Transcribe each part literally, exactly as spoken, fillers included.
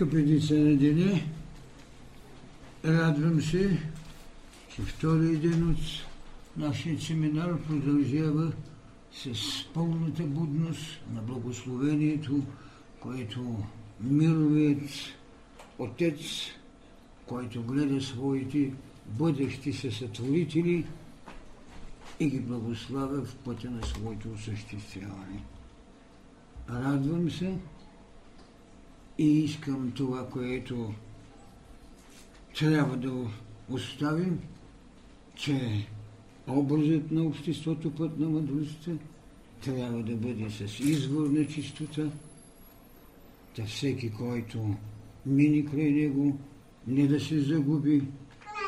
Скъпи се недели, радвам се, че втори ден от нашия семинар продължава с пълната будност на благословението, което мировият Отец, който гледа своите бъдещи се сътворители и ги благославя в пътя на своето осъществяване. Радвам се и искам това, което трябва да оставим, че образът на обществото път на мъдростта трябва да бъде с извор на чистота, да всеки, който мини край него, не да се загуби,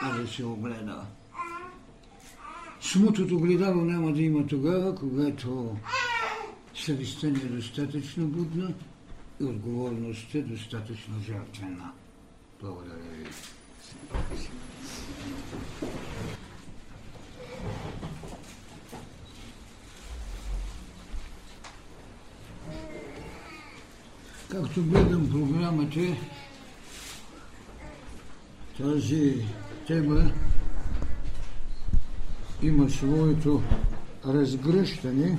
а да се огледа. Смутното огледало няма да има тогава, когато съвестта не е достатъчно будна и отговорността е достатъчно жертвена. Благодаря ви. Както гледам програмата, тази тема има своето разгръщане.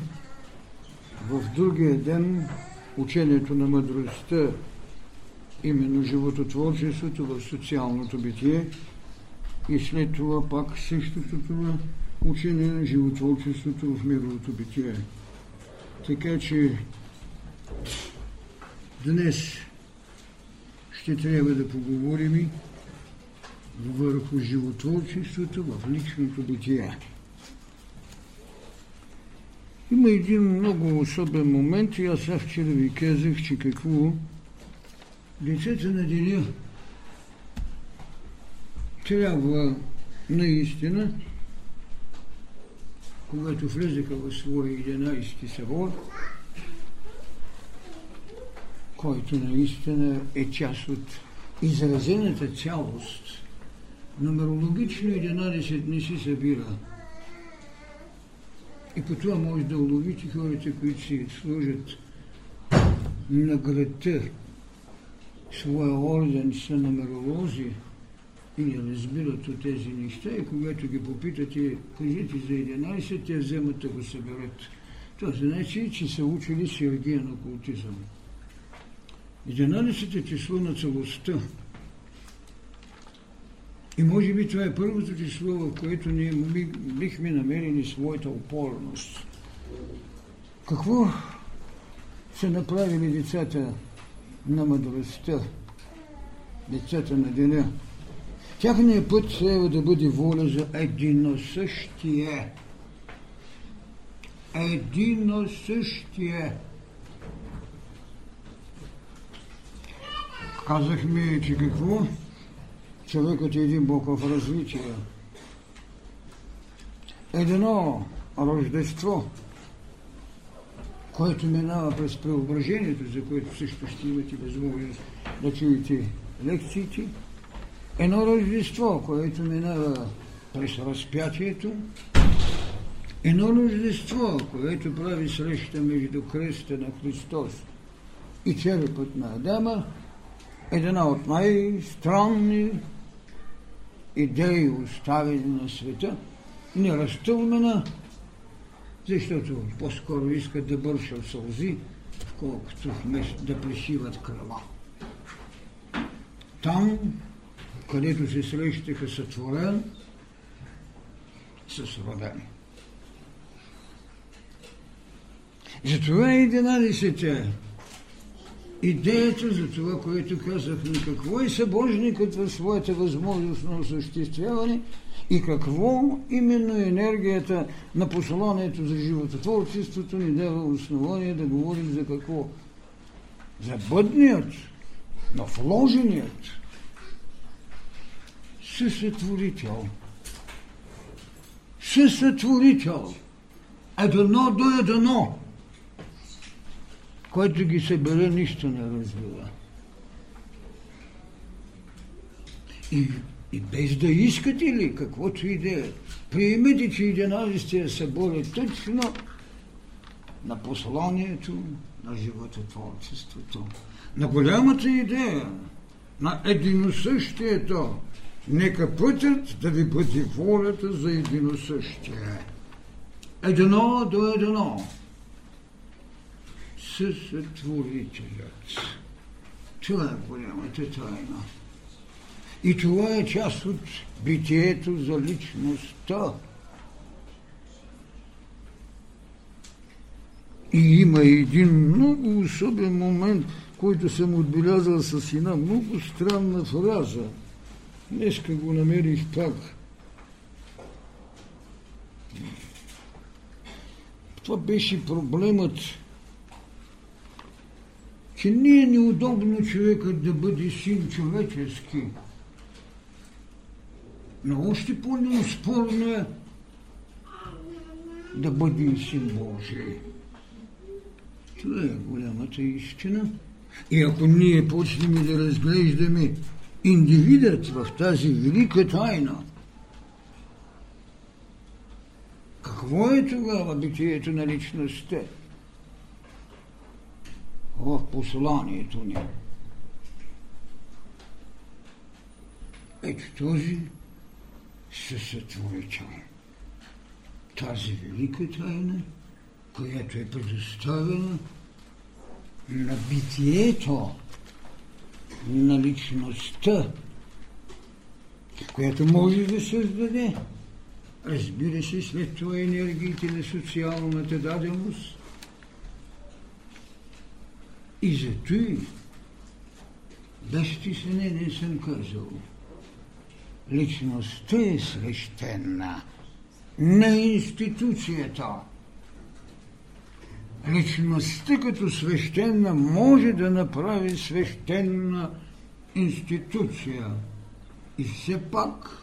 В другия ден учението на мъдростта, именно живототворчеството в социалното битие, и след това пак същото това учение на животворчеството в мировото битие. Така че днес ще трябва да поговорим и върху животворчеството в личното битие. Има един много особен момент и аз вчера ви казах, че какво децата на деня трябва наистина, когато влезаха в своя единайсети събор, който наистина е част от изразената цялост. Нумерологично единайсет не се събира. И по това може да уловите хората, които си служат на града своя орден, са нумеролози и не разбират от тези неща. И когато ги попитате, кажете за единайсет, те вземат да го съберат. Това значи, че са учили сергиен окултизъм. единайсет е число на целостта. И може би това е първото число, в което ние бихме намерили своята опорност. Какво са направили децата на мъдростта, децата на деня? Тяхният път трябва да бъде воля за единосъщие. Единосъщие. Казахме, че какво? Човекът е един Бог в развитие. Едно рождество, което минава през преображението, за което също ще имате възможност да чуете лекциите. Едно рождество, което минава през разпятието. Едно рождество, което прави среща между кръста на Христос и черепът на Адама. Една от най-странни идеи, оставени на света, не разтълмена, защото по-скоро искат да бършат сълзи, колкото вместо да пресиват кръва. Там, където се срещаха сътворен с роден. Затова единайсетте идеята за това, което казахме, какво е събожникът в своята възможност на осъществяване и какво именно енергията на посланието за живототворчеството ни дава основание да говорим за какво? За бъдният, но вложеният съсътворител. Съсътворител. Едно до едно. Който ги събере, нищо не разбира. И, и без да искате ли, каквото идея, приемете, че единайсетия събор е точно на посланието на живототворчеството, на голямата идея на единосъщието. Нека пътят да ви бъде волята за единосъщие. Едно до едно. Съсътворителят. Това е голямата тайна. И това е част от битието за личността. И има един много особен момент, който съм отбелязал с една много странна фраза. Днеска го намерих пак. Това беше проблемът, че не е неудобно човекът да бъде син човечески. Но още по-неоспорно е да бъде и син Божий. Това е голямата истина. И ако ние почнем да разглеждаме индивидът в тази велика тайна, какво е тогава битието на личността? В посланието ни. Ето този съсътворител. Тази велика тайна, която е предоставена на битието на личността, която може да създаде, разбира се, след това енергиите на социалната даденост. И зато и без тисене не съм казал. Личността е свещена, не институцията. Личността като свещена може да направи свещена институция. И все пак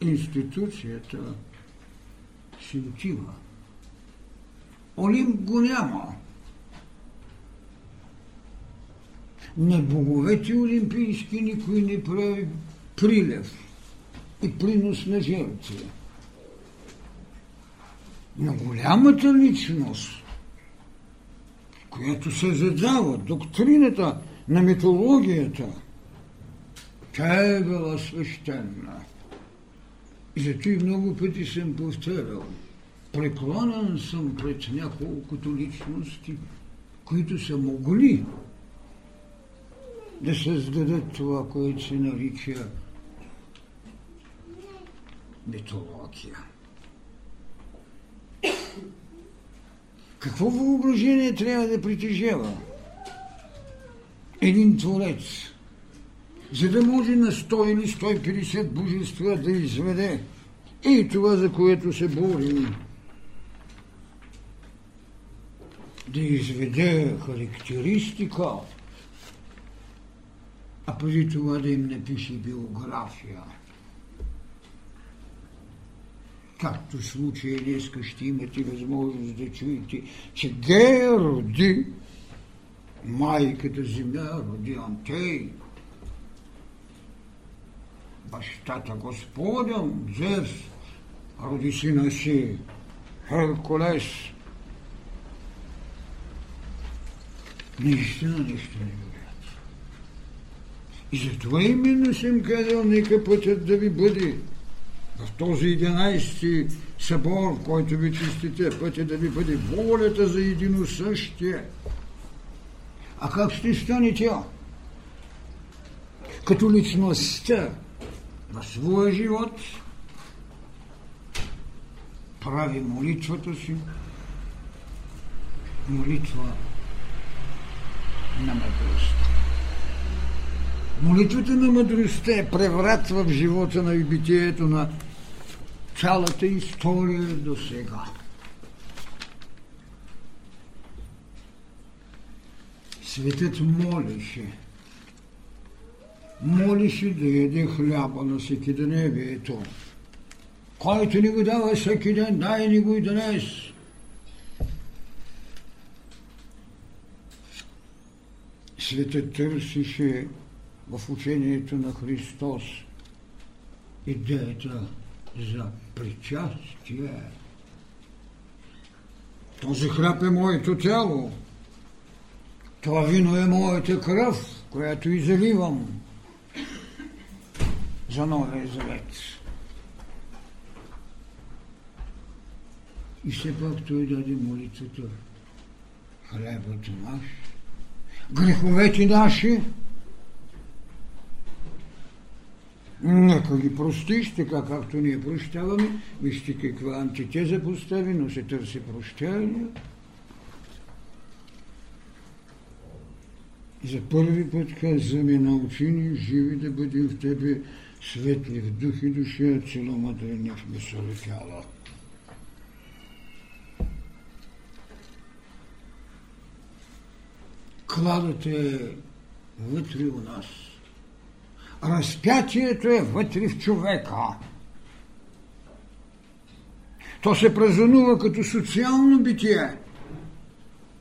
институцията си отива. Олимп го няма. На боговете олимпийски никой не прави прилев и принос на жертви. Но голямата личност, която се задава доктрината на митологията, тя е била свещена. И зато и много пъти съм повтарял. Преклонен съм пред няколкото личности, които са могли да създадат това, което се нарича митология. Какво въображение трябва да притежава един творец, за да може на сто или сто и петдесет божества да изведе и това, за което се борим? Да изведе характеристика, а преди това да им напише биография. Както в случая днес ще имате възможност да чуете, че Гея роди майката земя, роди Антей, бащата Господен, Зевс, роди сина си Херкулес. Наистина нещо не говорят. И затова именно съм казал, нека пътят да ви бъде. В този единайсти събор, който ви чистите, пътя да ви бъде волята за единосъщие. А как ще стане тя? Като личността на своя живот прави молитвата си, молитва на мъдростта. Молитвата на мъдростта е преврат в живота на битието на цялата история до сега. Светът молеше. Молеше да яде хляба на всекидневието. Който ни го дава всеки ден, дай ни го и днес. Светът търсеше в учението на Христос идеята за причастие. Този хляб е моето тяло, това вино е моята кръв, която изливам. żoną resurrekcji. I se powtórzy do tej ulicy to chleba to nasz, греховете наши, нека ги простиш, така както ние прощаваме. Вижте каква антитеза постави, но се търси прощаване. За първи път казваме, научи ни живи да бъдем в Тебе, светли в дух и душа, целомъдрени в мисъл и тяло. Кладът е вътре у нас. Разпятието е вътре в човека. То се празнува като социално битие,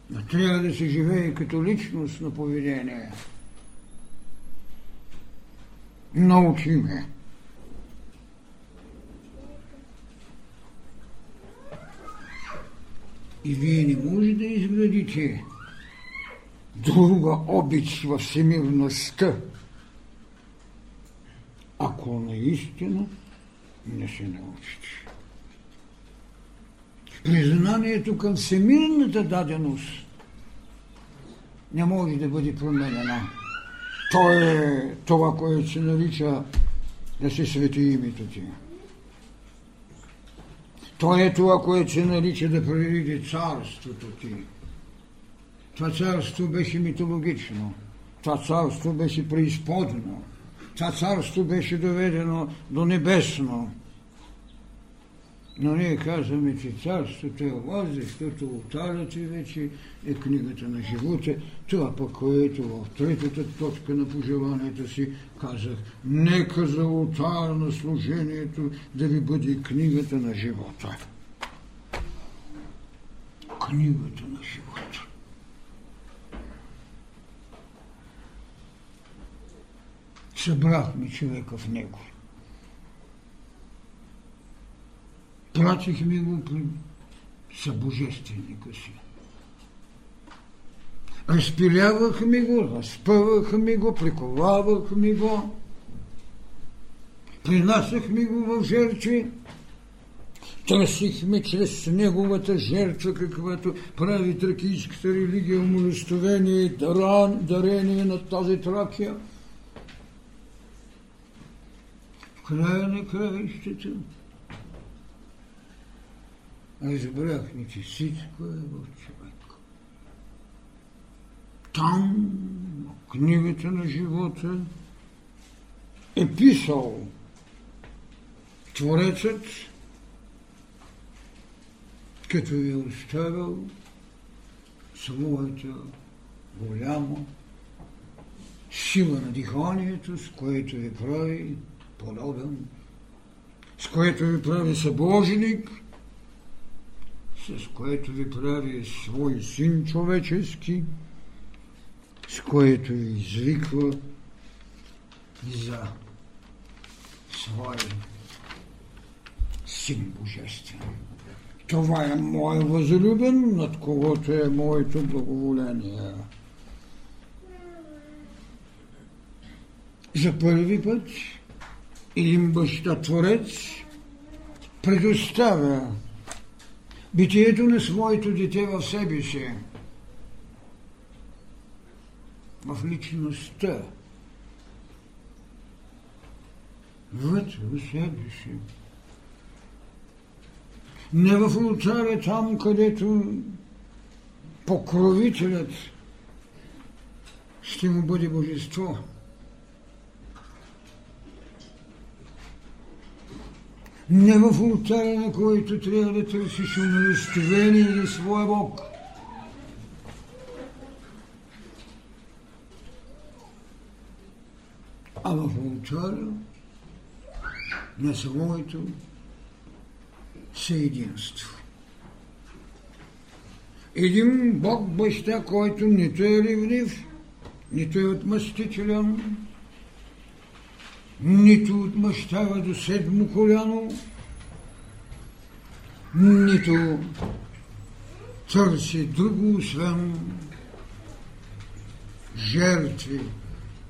но трябва да се живее като личностно поведение. Научи ме. И вие не може да изградите друга обич във всемирността, ако наистина не се научите. Признанието към всемирната даденост не може да бъде променена. То е това, което се нарича да се свети името ти. То е това, което се нарича да провери царството ти. Това царство беше митологично. Това царство беше преизподно. Това царство беше доведено до небесно. Но ние казваме, че царството е власт, защото олтарът вече е книгата на живота. Това пък, което в третата точка на пожеланието си казах, нека за олтар на служението да ви бъде книгата на живота. Книгата на живота. Събрахме човека в него. Пратихме го при събожественика си. Разпилявахме го, разпъвахме го, приковавахме го, принасяхме го в жертви, търсихме чрез неговата жертва, каквато прави тракийската религия, умолестовение и дарение на тази Тракия. Края на краищата разбрахме, че всичко е в човека. Там, в книгата на живота, е писал Творецът, като ви е оставил своята голяма сила на диханието, с което ви прави подобен, с което ви прави събоженик, с което ви прави свой син човечески, с което ви извиква за свой син божествен. Това е мой възлюбен, над когото е моето благоволение. За първи път един баща Творец предоставя битието на своето дете в себе си, в личността, вътре в себе си. Не в олтара, там, където покровителят ще му бъде божество. Не в олтара, на който трябва да търсиш умилостовение за своя Бог. А в олтара на самото съединство. Един Бог баща, който нито е ревнив, нито е отмъстителен, нито отмъщава до седмо коляно, нито търси друго, освен жертви,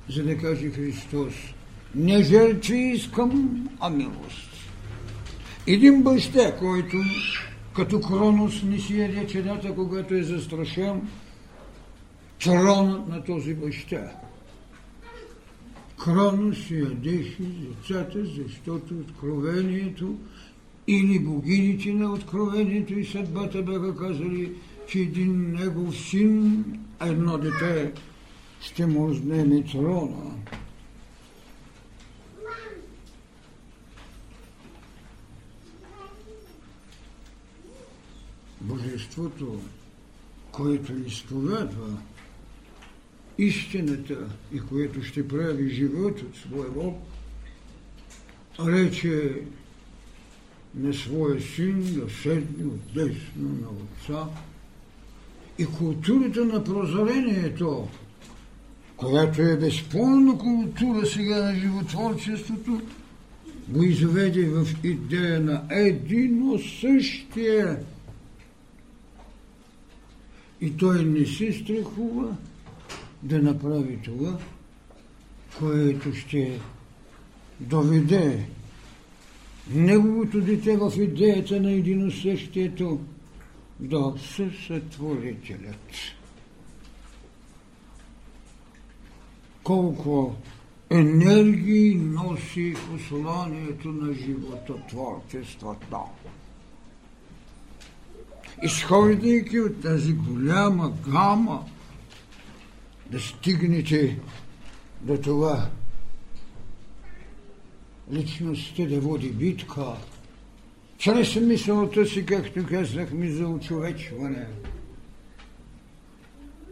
за да каже Христос, Не жертви искам, а милост. Един баща, който като Кронос не си яде чедата, когато е застрашен, тронът на този баща. Кронос си ядеше децата, защото откровението или богините на откровението и съдбата бяха казали, че един негов син, едно дете, ще му отнеме трона. Божеството, което изповядва истината и което ще прави живот от своя Бог, рече на своя син да седне отдесно на Отца. И културата на прозрението, която е безспорна култура сега на животворчеството, го изведе в идея на едино същие. И той не се страхува да направи това, което ще доведе неговото дете в идеята на единосъщието до Съсътворителят. Колко енергии носи посланието на живототворчеството. Изхождайки от тази голяма гама, да стигнете до това личността да води битка чрез мисълта си, както казахме, за очовечване.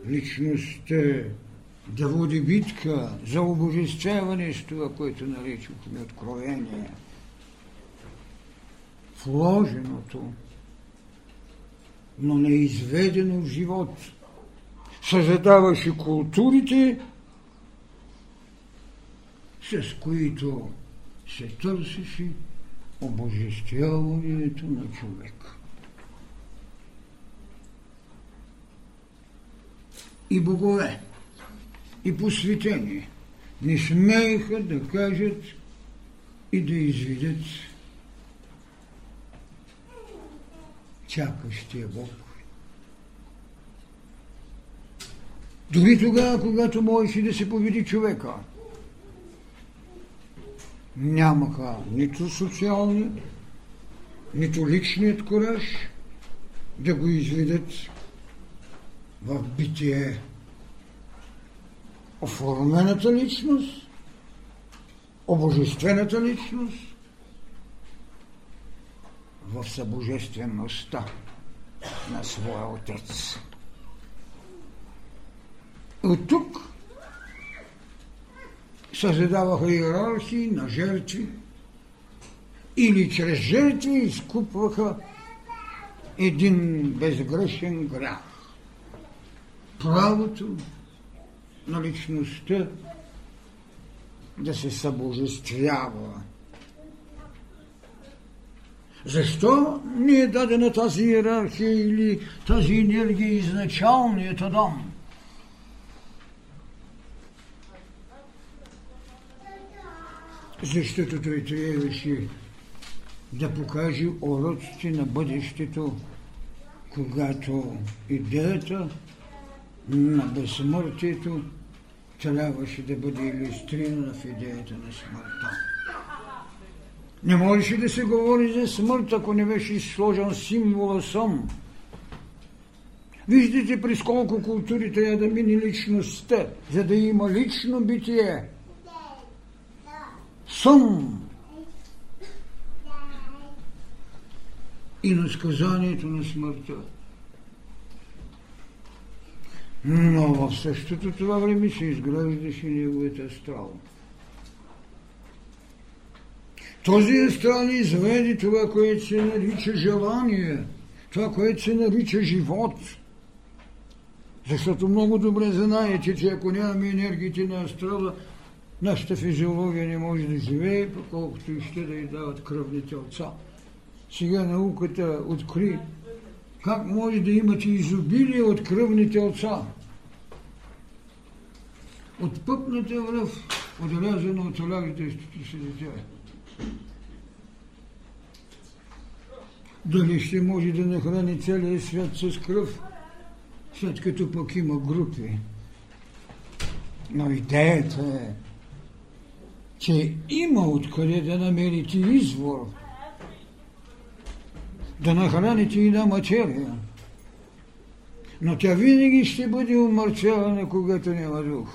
Личността да води битка за обожествяване с това, което наричахме откровение. Вложеното, но неизведено в живот, създаваше културите, с които се търсеше обожествяването на човека. И богове, и посветени не смееха да кажат и да изведат чакащия Бог. Дори тогава, когато можеше да се победи човека, нямаха нито социалният, нито личният кураж да го изведат в битие. Оформената личност, обожествената личност в събожествеността на своя Отец. От тук създаваха иерархии на жертви или чрез жертви изкупваха един безгрешен грях. Правото на личността да се събожествява. Защо ни е дадена тази иерархия или тази енергия изначалният Адам? Защото той трябваше да покаже уроците на бъдещето, когато идеята на безсмъртието трябваше да бъде илюстрирана в идеята на смъртта. Не можеше да се говори за смърт, ако не беше сложен символа сам. Виждате през колко култури трябва да мине личността, за да има лично битие. Сам. И насказанието на смъртта. Но в същото това време се изграждаше неговият астрал. Този астрал изведе това, което се нарича желание, това, което се нарича живот. Защото много добре знаете, че ако нямаме енергиите на астрала, нашата физиология не може да живее, колкото и ще да й дават кръвните отца. Сега науката откри как може да имате изобилие от кръвните отца. От пъпната връв отбелязано от солярите източници. Дали ще може да нахрани целия свят с кръв, след като пък има групи. Но идеята е, че има откъде да намерите извор, да нахраните и на материя. Но тя винаги ще бъде умърчавана, когато няма дух.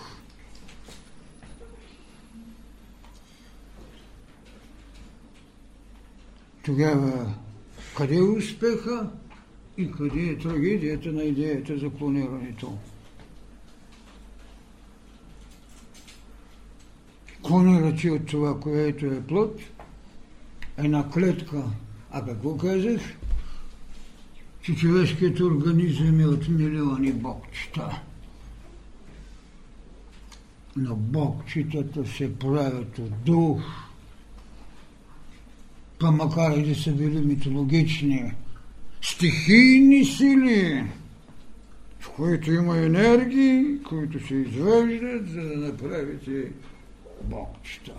Тогава къде е успеха и къде е трагедията на идеята за клонирането? Клонират се от това, което е плод, една клетка. А какво казах? Че човешкият организъм е от милиони бокчета. Но бокчетата се правят от дух, па макар и да са били митологични, стихийни сили, в които има енергии, които се извеждат, за да направите бокчета.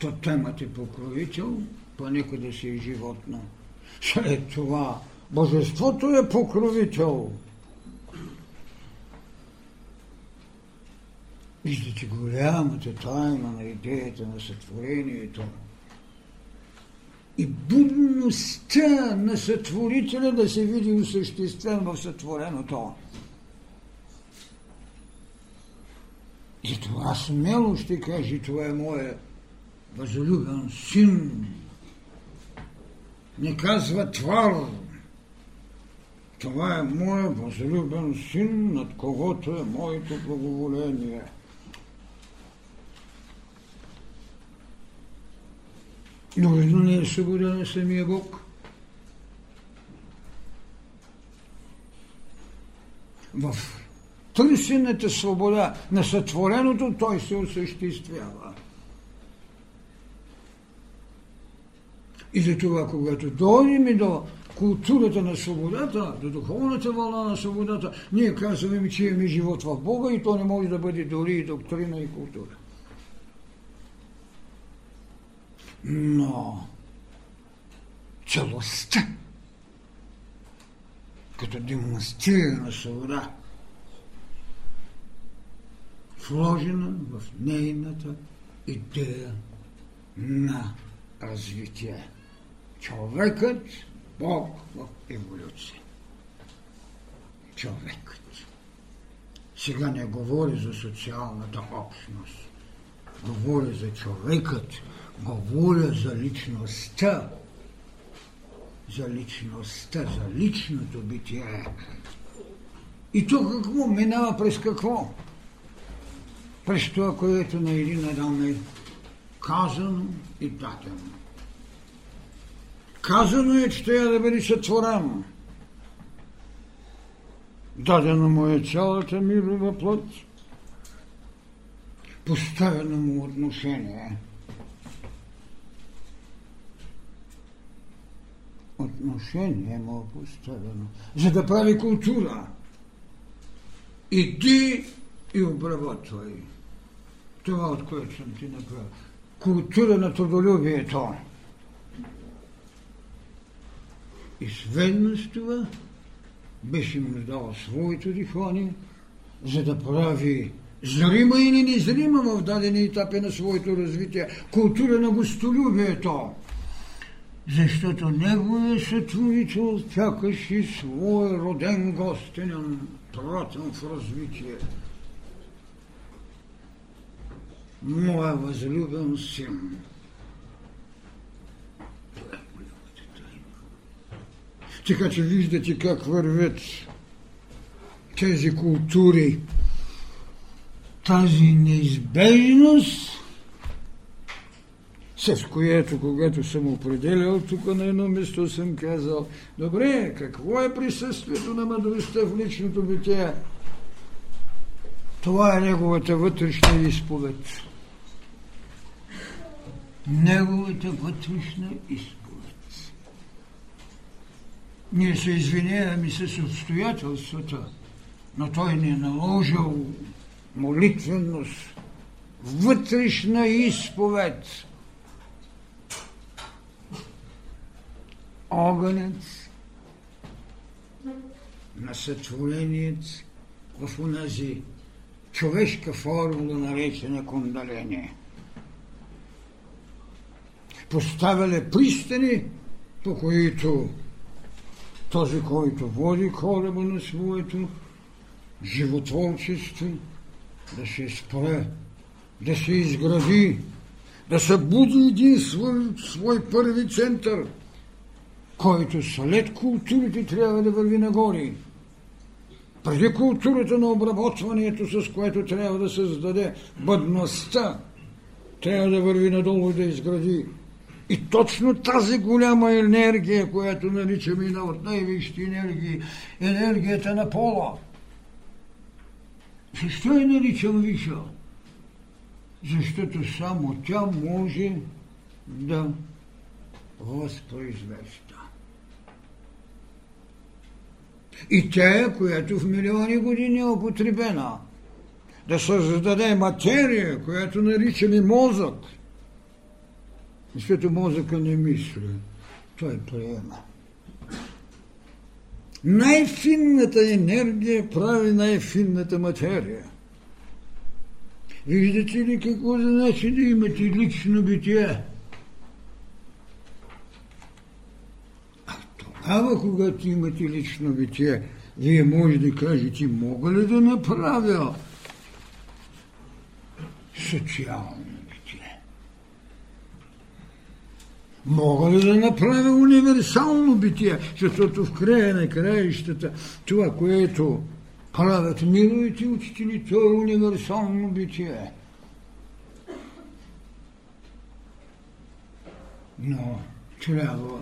Тотемът е покровител, понекога си и животно. След това божеството е покровител. Виждате голямата тайна на идеята на сътворението и будността на сътворителя да се види осъществен в сътвореното. И това смело ще каже, това е мое възлюбен син, не казва твар. Това е моя възлюбен син, над когото е моето благоволение. Но едно не е свободен на самия Бог. В търсената свобода на сътвореното той се осъществява. И затова, когато дойдем до културата на свободата, до духовната вълна на свободата, ние казваме, че имаме живот в Бога и то не може да бъде дори и доктрина и култура. Но целостта, като демонстрирана свобода, вложена в нейната идея на развитие. Човекът, Бог в еволюция. Човекът. Сега не говори за социалната общност. Говори за човекът. Говоря за личността. За личността, за личното битие. И то какво минава през какво? През това, което на един Адам е казано и дадено. Казано е, че трябва да бъде сътворено. Дадено му е цялата мирова плът. Поставено му отношение. Отношение му е поставено. За да прави култура. Иди и обработвай. Това, от което съм ти направил. Култура на трудолюбието. И сведно с това беше му дал своето дихание, за да прави зрима или незрима в дадени етапи на своето развитие култура на гостолюбието. Защото неговия сътворител чакаше свой роден гостенен, пратен в развитие. Моя възлюбен син. Така че виждате как вървят тези култури. Тази неизбежност, с която, когато съм определял тук на едно място, съм казал, добре, какво е присъствието на мъдростта в личното битие? Това е неговата вътрешна изповед. Неговата вътрешна изповед. Ние се извиняваме с обстоятелствата, но той ни е наложил молитвеност, вътрешна изповед. Огънец на сътворениец в онази човешка формула, наречена кундаление. Поставяли пристани, по които този, който води кораба на своето животворчество, да се спре, да се изгради, да събуди един свой, свой първи център, който след културите трябва да върви нагоре. Преди културата на обработването, с което трябва да създаде бъдността, трябва да върви надолу и да изгради. И точно тази голяма енергия, която наричаме една от най-висшите енергии, енергията на пола. Защо я наричам висша? Защото само тя може да възпроизвежда. И тя, която в милиони години е употребена, да създаде материя, която наричаме мозък. Защото мозъка не мисли, той приема. Най-финната енергия прави най-финната материя. Виждате ли какво значи да имате лично битие? А тогава, когато имате лично битие, вие може да кажете, мога ли да направя социално? Мога ли да направя универсално битие? Защото в края на краищата това, което правят миловите учители, то е универсално битие. Но трябва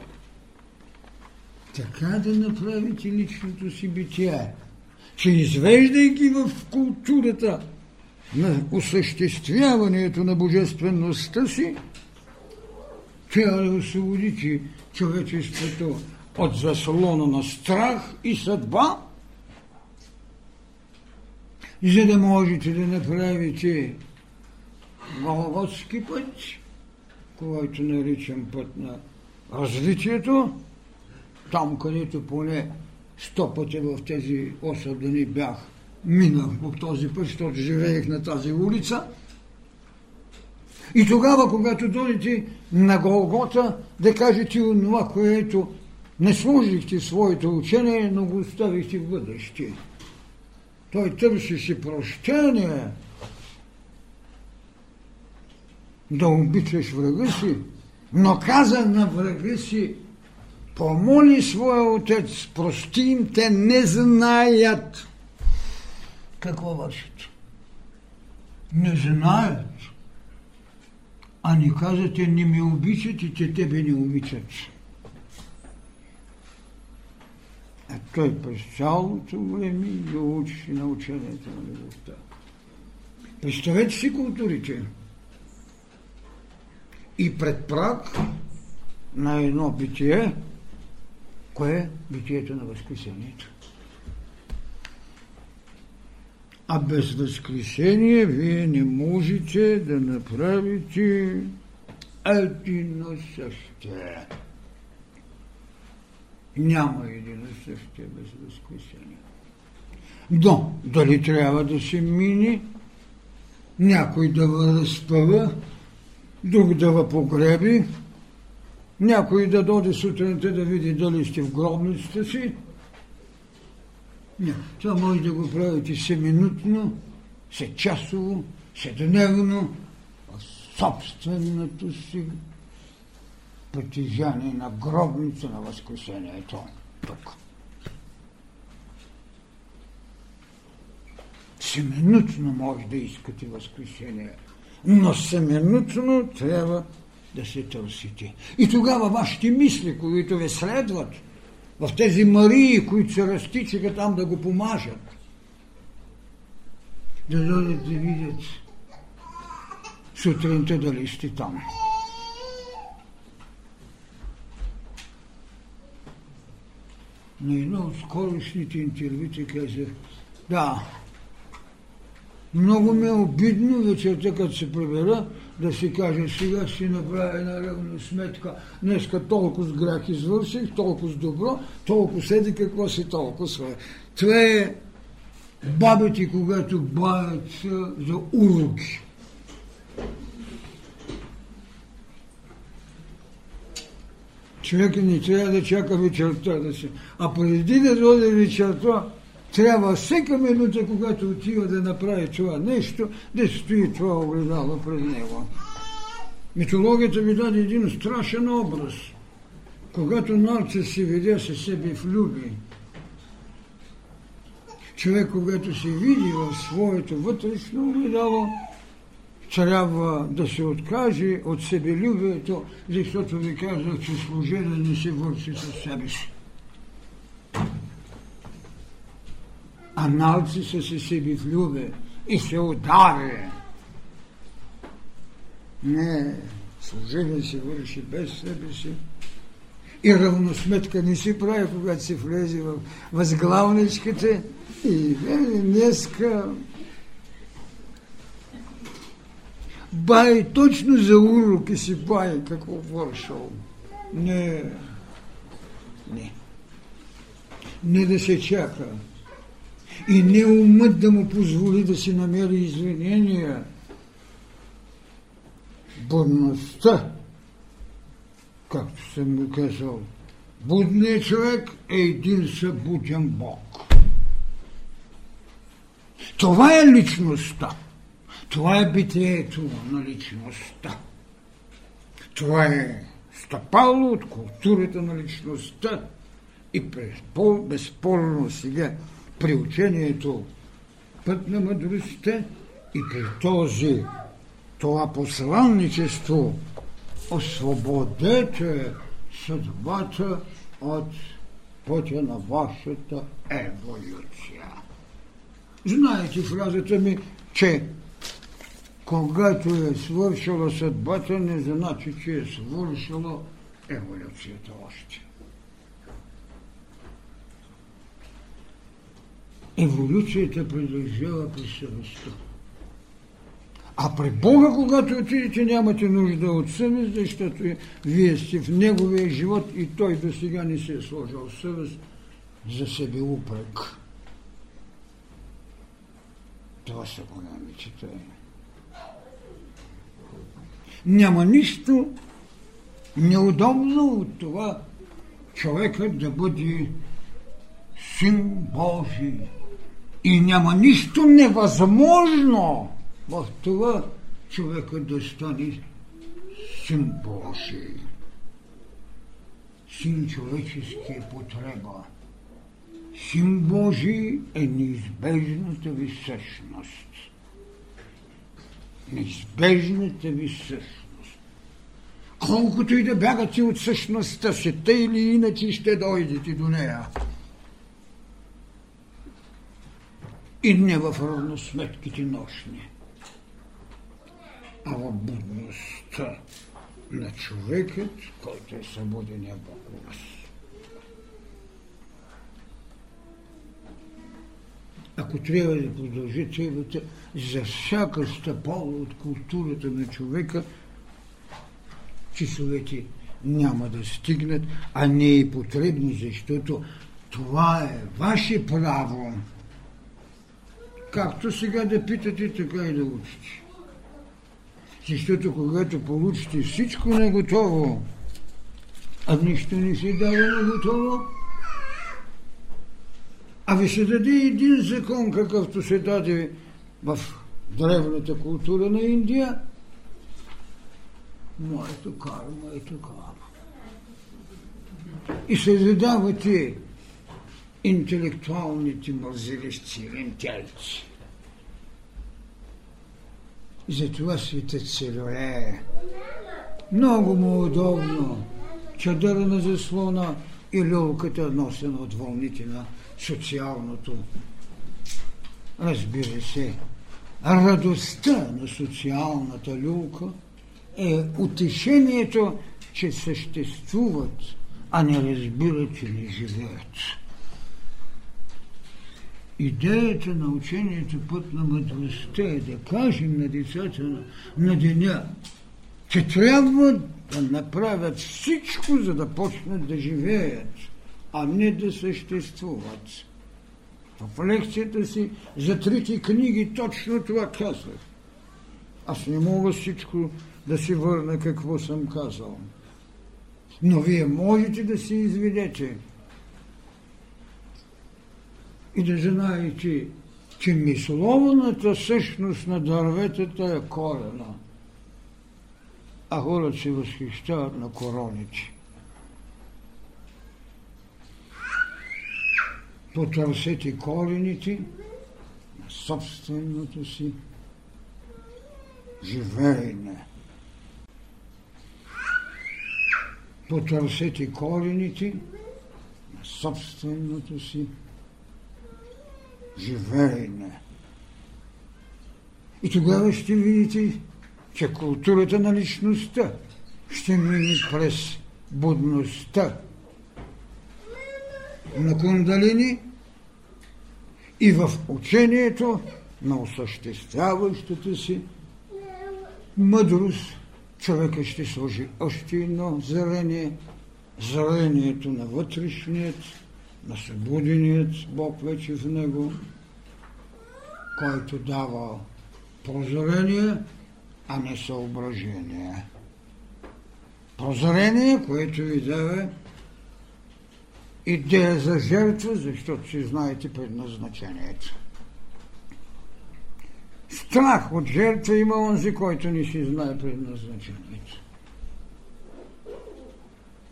така да направите личното си битие, че извеждайки в културата на осъществяването на божествеността си, трябва да освободите човечеството от заслона на страх и съдба, за да можете да направите Голготски път, който наричам път на развитието, там където поне сто пъти в тези осем дни бях минал по този път, защото живеех на тази улица. И тогава, когато дойдете на Голгота, да кажете онова, което не сложихте в своето учение, но го оставихте в бъдеще. Той търсеше прощение. Да обичаш врага си, но каза на врага си, помоли своя отец, прости им, те не знаят какво вършат. Не знаят. А ни казвате, не ми обичат и те тебе не обичат. А той през цялото време да учи на учението на любовта. Представете си културите. И пред праг на едно битие, кое е битието на възкресението. А без възкресение вие не можете да направите едино съще. Няма едино съще без възкресение. Но дали трябва да се мине, някой да разпъва, друг да ва погреби, някой да дойде сутринта да види дали сте в гробницата си. Не. Това може да го правите семинутно, сечасово, седневно, собственото си притежание на гробница на възкресението. Тук. Семинутно може да искате възкресение, но семинутно трябва да се търсите. И тогава вашите мисли, които ви следват, в тези Марии, които се разтичаха там да го помажат, да дойдат да видят сутринта дали сте там. На едно от скорошните интервюта казах, Да. Много ми е обидно вечерта, като се прибера, да си кажа, сега ще направя една ръвна сметка. Днеска толкова с грях извърших, толкова с добро, толкова седи какво си, толкова свое. Това е бабите, когато бавят за уроки. Човекът не трябва да чака вечерта да се... А преди да дойде вечерта, трябва всека минута, когато отива да направи това нещо, да стои това огледало пред него. Митологията ми даде един страшен образ. Когато нарцис се видя със себе в люби, човек, когато се види в своето вътрешно огледало, трябва да се откаже от себелюбието, защото ви казах, че служение не се върши със себе си. А нарцисът се себевлюби и се удари. Не, служение се върши без себе си. И равносметка не си прави, когато се влезе в възглавничките. И днеска бай точно за уроки си бай какво вършал. Не, не. Не да се чака. И не умът да му позволи да си намери извинения. Будността, както съм го казал, будният човек е един събуден Бог. Това е личността. Това е битието на личността. Това е стъпало от културата на личността. И безспорно сега при учението път на мъдростта и при този това посланничество освободете съдбата от пътя на вашата еволюция. Знаете фразата ми, че когато е свършила съдбата, не значи, че е свършила еволюцията още. Еволюцията продължава при съвестта. А при Бога, когато отидете, нямате нужда от съвест, защото вие сте в неговия живот и той до сега не се е сложил съвест за себе упрек. Това са големи читания. Няма нищо неудобно от това човекът да бъде син Божий. И няма нищо невъзможно в това човекът да стане син Божий. Син човечески е потреба. Син Божий е неизбежната ви същност. Неизбежната ви същност. Колкото и да бягате от същността си, тъй или иначе ще дойдете до нея. И не в равносметките нощни, а в будността на човекът, който е събудения Бог вас. Ако трябва да продължи требата за всяка стъпала от културата на човека, часовете няма да стигнат, а не е потребно, защото това е ваше право. Както сега да питате, така и да учите. Защото когато получите всичко на готово, а нищо не се дава на готово, а ви се даде един закон, какъвто се даде в древната култура на Индия, моето карма е такава. И се задавате интелектуалните мързелищи, вентелици. Затова светът се роее. Много му удобно. Чадърна заслона и люлката, носена от вълните на социалното. Разбира се, радостта на социалната люлка е утешението, че съществуват, а не разбират, че не живеят. идеята на учението път на мъдростта е да кажем на децата на деня, че трябва да направят всичко, за да почнат да живеят, а не да съществуват. В лекцията си за трите книги точно това казах. Аз не мога всичко да си върна какво съм казал. Но вие можете да си изведете и да знаете, че мисловната същност на дърветата е корена. А хората се възхищават на короните. Потърсете корените на собственото си живеене. Потърсете корените на собственото си живеене. И тогава ще видите, че културата на личността ще мине през будността на кундалини и в учението на осъществяващата си мъдрост. Човека ще сложи още едно зрение, зрението на вътрешният, на събуденият Бог вече в него, който дава прозрение, а не съображение. Прозрение, което ви дава идея за жертва, защото си знаете предназначението. Страх от жертва има онзи, който не си знае предназначението.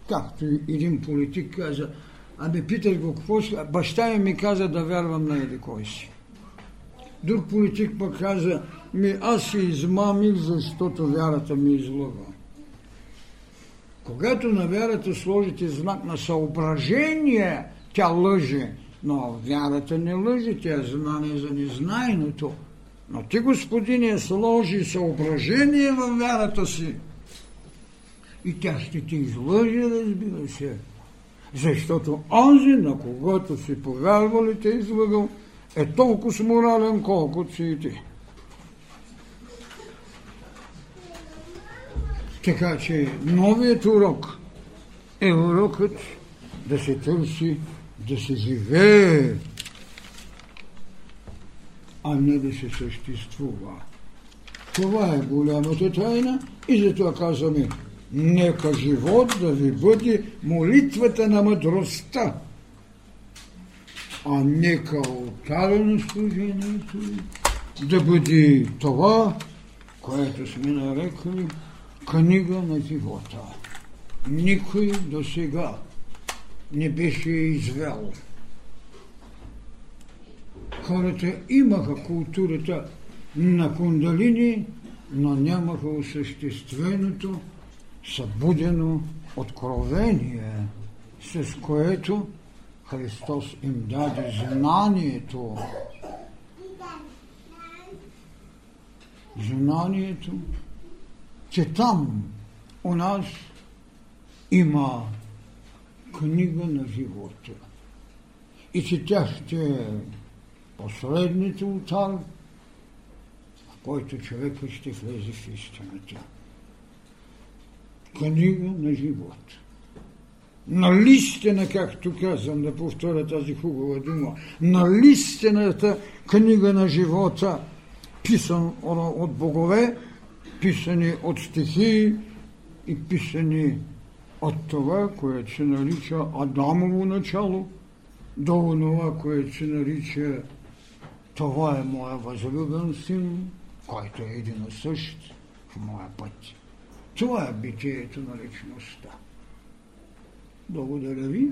Както един политик каза, ами питах го какво си, баща ми ми каза да вярвам на еди кой си. Друг политик пък каза, ми аз се измамих, защото вярата ми излъга. Когато на вярата сложите знак на съображение, тя лъже, но вярата не лъже, тя е знание за незнайното. Но ти, Господине, сложи съображение във вярата си и тя ще ти излъже, разбира се. Защото онзи, на когото си повярвали, те излъгал, е толкова морален, колкото си и ти. Така че новият урок е урокът да се търси, да се живее, а не да се съществува. Това е голямата тайна и затова казваме, нека живот да ви бъде молитвата на мъдростта, а нека алтарът на служението да бъде това, което сме нарекли книга на живота. Никой до сега не беше извел. Хората имаха културата на кундалини, но нямаха осъщественото, събудено откровение, с което Христос им даде знанието. Знанието, че там у нас има книга на живота и че тя ще е последният алтар, в който човекът ще влезе в истината. Книга на живота. На листена, както казвам, да повторя тази хубава дума, на листената книга на живота, писан от богове, писани от стихии и писани от това, което се нарича Адамово начало, до това, което се нарича това е моя възлюбен син, който е един и същ в моя път. Това е битието на личността. Благодаря ви.